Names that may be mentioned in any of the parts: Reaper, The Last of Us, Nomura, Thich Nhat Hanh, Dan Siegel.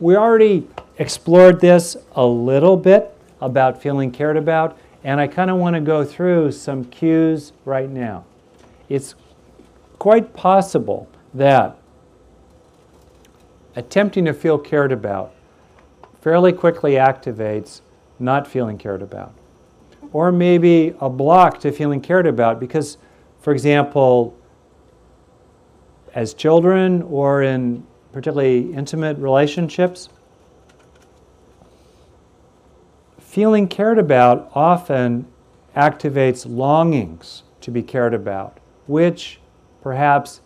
We already explored this a little bit about feeling cared about, and I kind of want to go through some cues right now. It's quite possible that attempting to feel cared about fairly quickly activates not feeling cared about, or maybe a block to feeling cared about because, for example, as children or in particularly intimate relationships, feeling cared about often activates longings to be cared about, which perhaps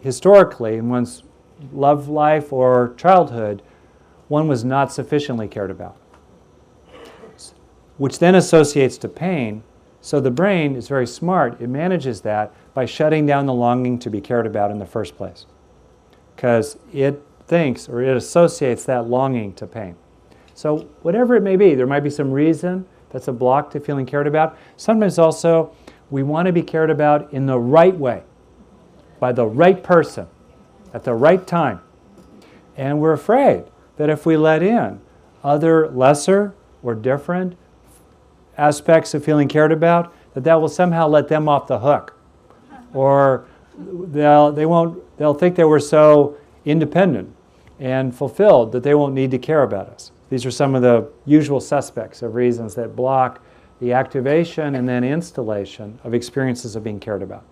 historically in one's love life or childhood, one was not sufficiently cared about, which then associates to pain. So the brain is very smart. It manages that by shutting down the longing to be cared about in the first place, because it thinks or it associates that longing to pain. So whatever it may be, there might be some reason that's a block to feeling cared about. Sometimes also we want to be cared about in the right way, by the right person, at the right time. And we're afraid that if we let in other lesser or different aspects of feeling cared about, that will somehow let them off the hook. Or they'll think they were so independent and fulfilled that they won't need to care about us. These are some of the usual suspects of reasons that block the activation and then installation of experiences of being cared about.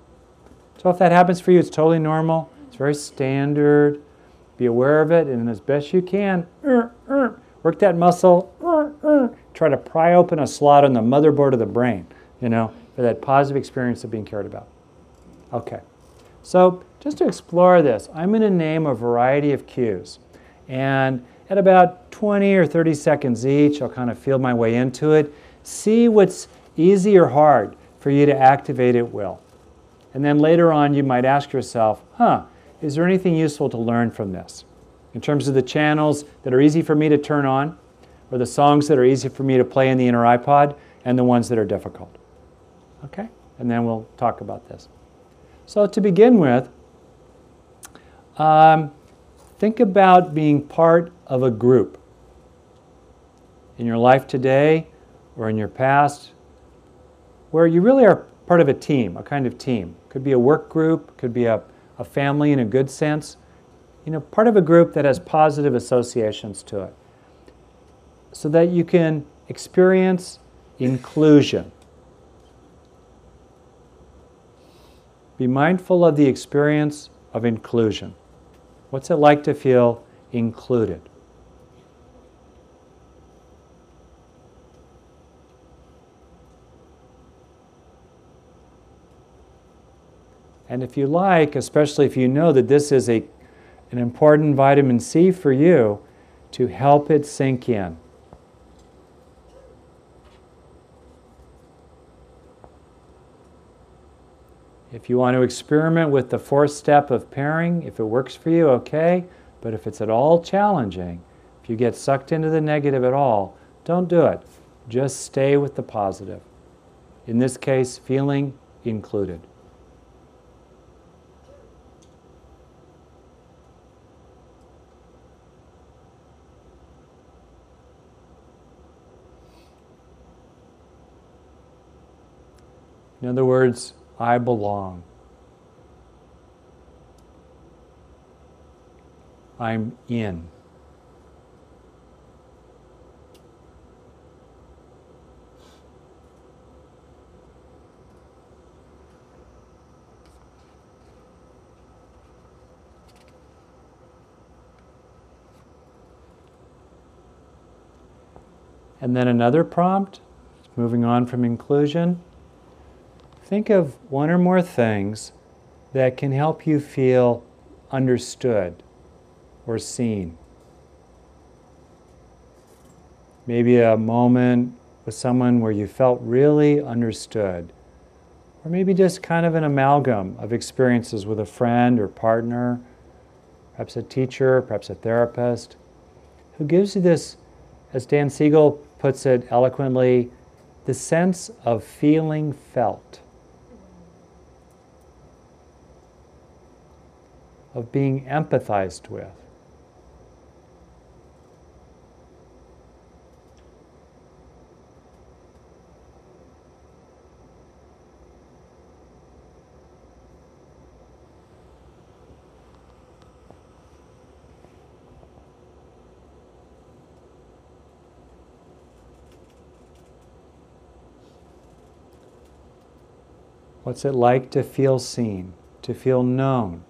So if that happens for you, it's totally normal. It's very standard. Be aware of it, and as best you can, work that muscle, try to pry open a slot on the motherboard of the brain, for that positive experience of being cared about. Okay, so just to explore this, I'm going to name a variety of cues. And at about 20 or 30 seconds each, I'll kind of feel my way into it. See what's easy or hard for you to activate at will. And then later on, you might ask yourself, is there anything useful to learn from this? In terms of the channels that are easy for me to turn on, or the songs that are easy for me to play in the inner iPod, and the ones that are difficult. Okay? And then we'll talk about this. So to begin with, think about being part of a group. In your life today, or in your past, where you really are part of a team, a kind of team. Could be a work group, could be a family in a good sense. Part of a group that has positive associations to it, so that you can experience inclusion. Be mindful of the experience of inclusion. What's it like to feel included? And if you like, especially if you know that this is an important vitamin C for you, to help it sink in. If you want to experiment with the fourth step of pairing, if it works for you, okay. But if it's at all challenging, if you get sucked into the negative at all, don't do it. Just stay with the positive. In this case, feeling included. In other words, I belong. I'm in. And then another prompt, moving on from inclusion. Think of one or more things that can help you feel understood or seen. Maybe a moment with someone where you felt really understood, or maybe just kind of an amalgam of experiences with a friend or partner, perhaps a teacher, perhaps a therapist, who gives you this, as Dan Siegel puts it eloquently, the sense of feeling felt, of being empathized with, What's it like to feel seen, to feel known,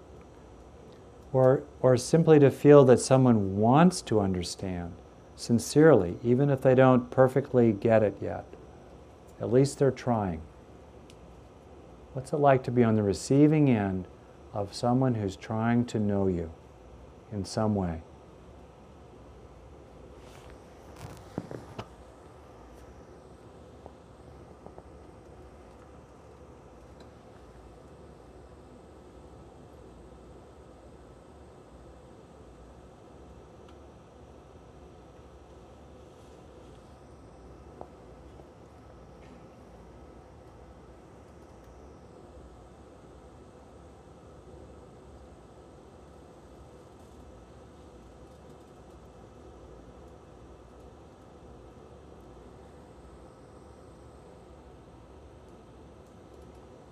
or simply to feel that someone wants to understand sincerely, even if they don't perfectly get it yet? At least they're trying. What's it like to be on the receiving end of someone who's trying to know you in some way?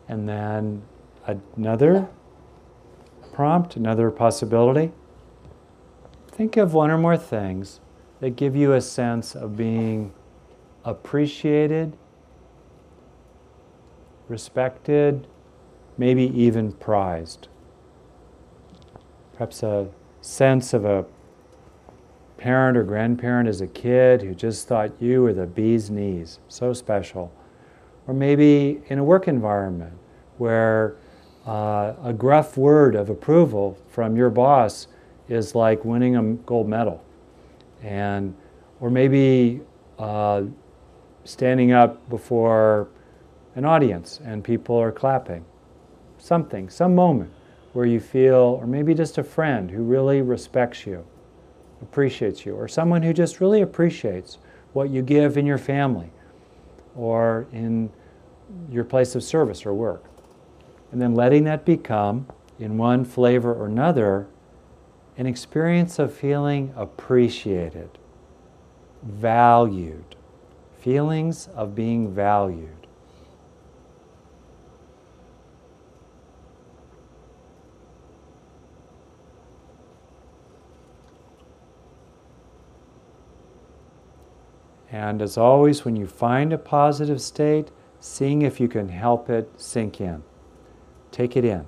And then another prompt, another possibility. Think of one or more things that give you a sense of being appreciated, respected, maybe even prized. Perhaps a sense of a parent or grandparent as a kid who just thought you were the bee's knees, so special. Or maybe in a work environment where a gruff word of approval from your boss is like winning a gold medal. Or maybe standing up before an audience and people are clapping. Something, some moment where you feel, or maybe just a friend who really respects you, appreciates you, or someone who just really appreciates what you give in your family or in your place of service or work. And then letting that become, in one flavor or another, an experience of feeling appreciated, valued, feelings of being valued. And as always, when you find a positive state, seeing if you can help it sink in. Take it in.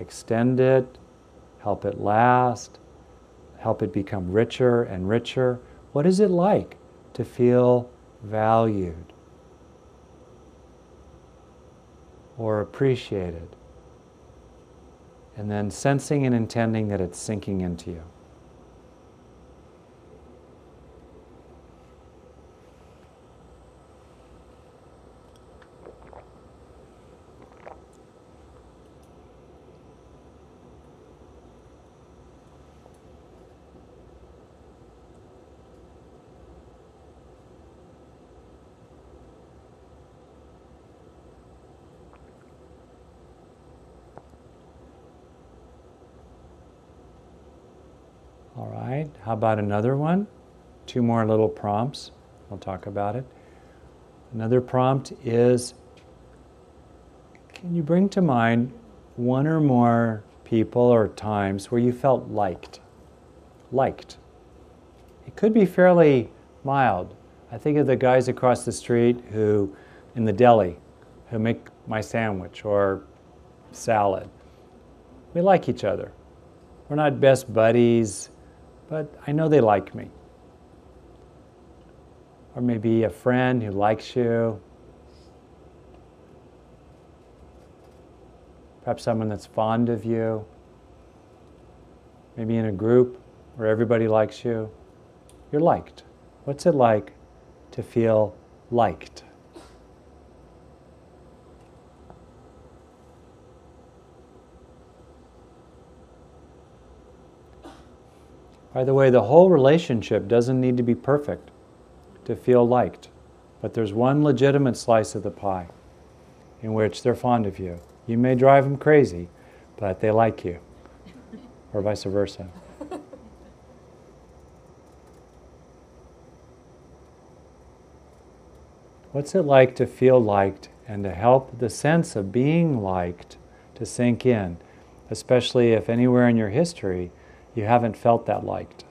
Extend it. Help it last. Help it become richer and richer. What is it like to feel valued or appreciated? And then sensing and intending that it's sinking into you. How about another one? Two more little prompts. We'll talk about it. Another prompt is, can you bring to mind one or more people or times where you felt liked? Liked. It could be fairly mild. I think of the guys across the street who, in the deli, who make my sandwich or salad. We like each other. We're not best buddies, but I know they like me. Or maybe a friend who likes you. Perhaps someone that's fond of you. Maybe in a group where everybody likes you. You're liked. What's it like to feel liked? By the way, the whole relationship doesn't need to be perfect to feel liked, but there's one legitimate slice of the pie in which they're fond of you. You may drive them crazy, but they like you, or vice versa. What's it like to feel liked and to help the sense of being liked to sink in, especially if anywhere in your history you haven't felt that liked?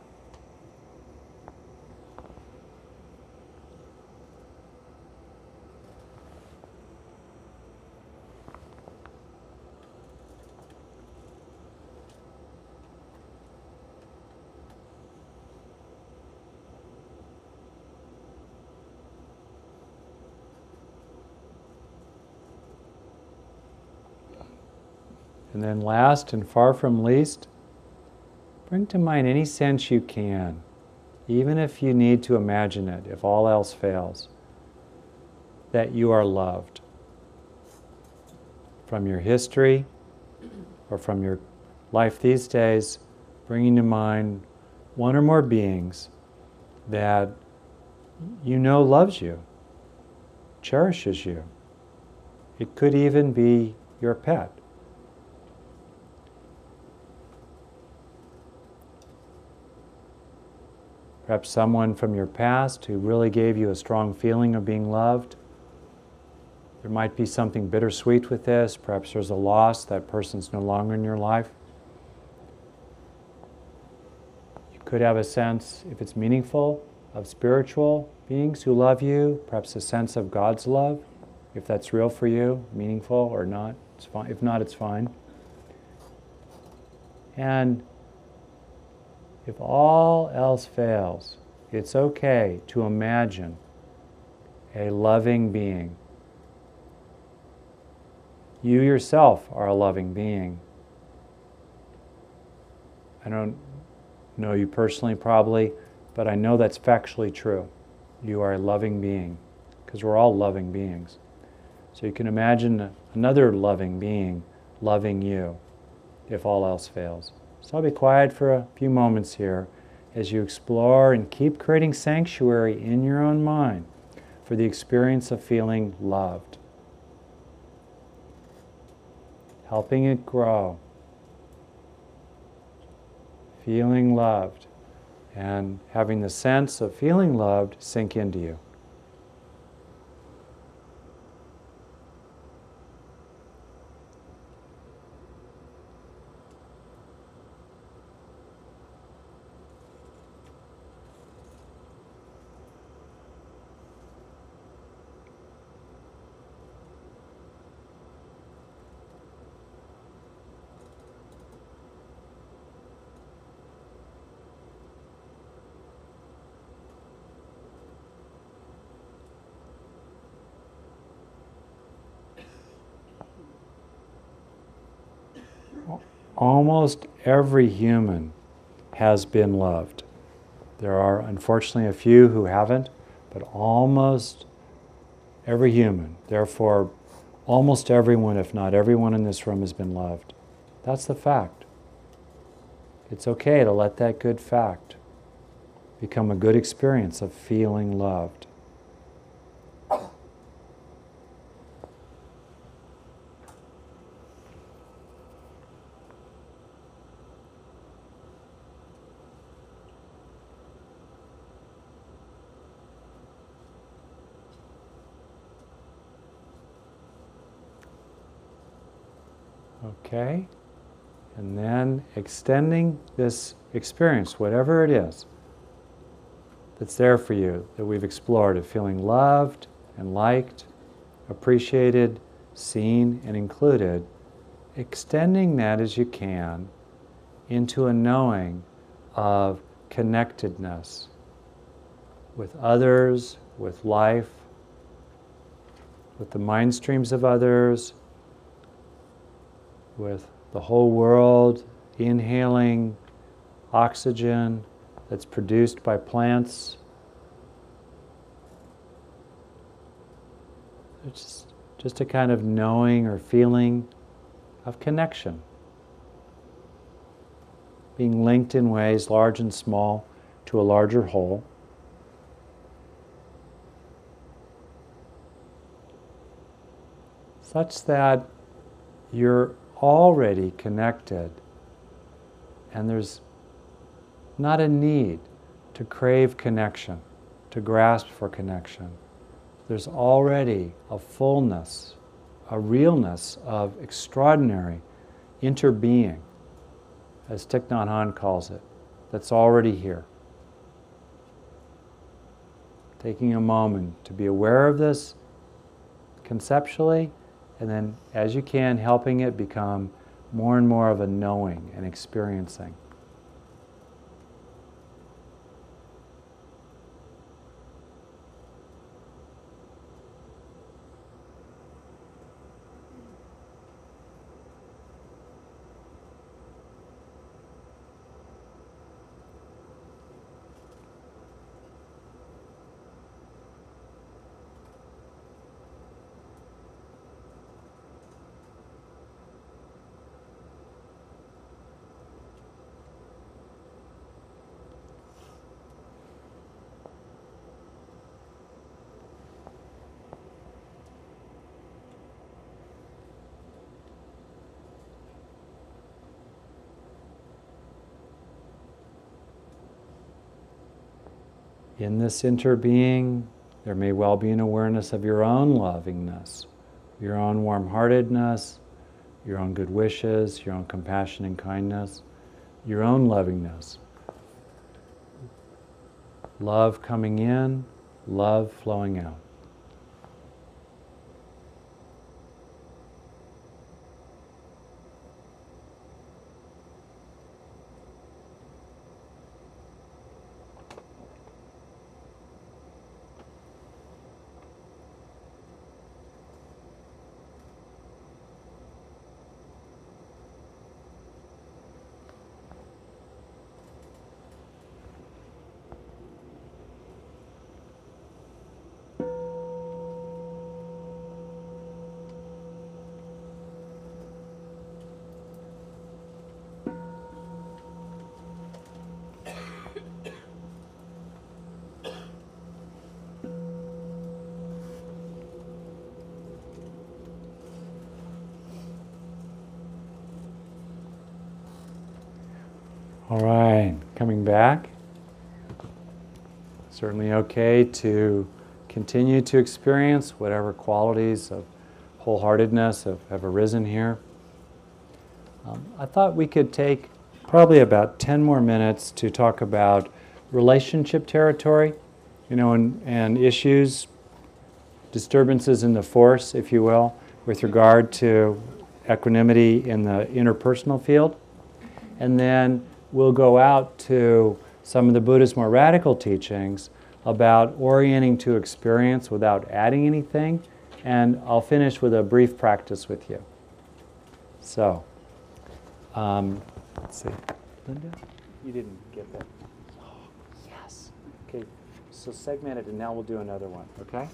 And then last and far from least, bring to mind any sense you can, even if you need to imagine it, if all else fails, that you are loved from your history or from your life these days, bringing to mind one or more beings that you know loves you, cherishes you. It could even be your pet. Perhaps someone from your past who really gave you a strong feeling of being loved. There might be something bittersweet with this. Perhaps there's a loss, that person's no longer in your life. You could have a sense, if it's meaningful, of spiritual beings who love you, perhaps a sense of God's love, if that's real for you, meaningful or not. It's fine. If not, it's fine. And if all else fails, it's okay to imagine a loving being. You yourself are a loving being. I don't know you personally probably, but I know that's factually true. You are a loving being, because we're all loving beings. So you can imagine another loving being loving you, if all else fails. So I'll be quiet for a few moments here as you explore and keep creating sanctuary in your own mind for the experience of feeling loved. Helping it grow, feeling loved, and having the sense of feeling loved sink into you. Almost every human has been loved. There are unfortunately a few who haven't, but almost every human, therefore almost everyone, if not everyone in this room, has been loved. That's the fact. It's okay to let that good fact become a good experience of feeling loved. Okay, and then extending this experience, whatever it is that's there for you, that we've explored, of feeling loved and liked, appreciated, seen, and included, extending that as you can into a knowing of connectedness with others, with life, with the mind streams of others, with the whole world, inhaling oxygen that's produced by plants. It's just a kind of knowing or feeling of connection, being linked in ways large and small to a larger whole. Such that you're already connected, and there's not a need to crave connection, to grasp for connection. There's already a fullness, a realness of extraordinary interbeing, as Thich Nhat Hanh calls it, that's already here. Taking a moment to be aware of this conceptually, and then, as you can, helping it become more and more of a knowing and experiencing. In this interbeing, there may well be an awareness of your own lovingness, your own warm-heartedness, your own good wishes, your own compassion and kindness, your own lovingness. Love coming in, love flowing out. All right, coming back. Certainly okay to continue to experience whatever qualities of wholeheartedness have arisen here. I thought we could take probably about 10 more minutes to talk about relationship territory, you know, and issues, disturbances in the force, if you will, with regard to equanimity in the interpersonal field. And then we'll go out to some of the Buddha's more radical teachings about orienting to experience without adding anything, and I'll finish with a brief practice with you. So, let's see. Linda, you didn't get that. Oh, yes. Okay, so segment it, and now we'll do another one, okay?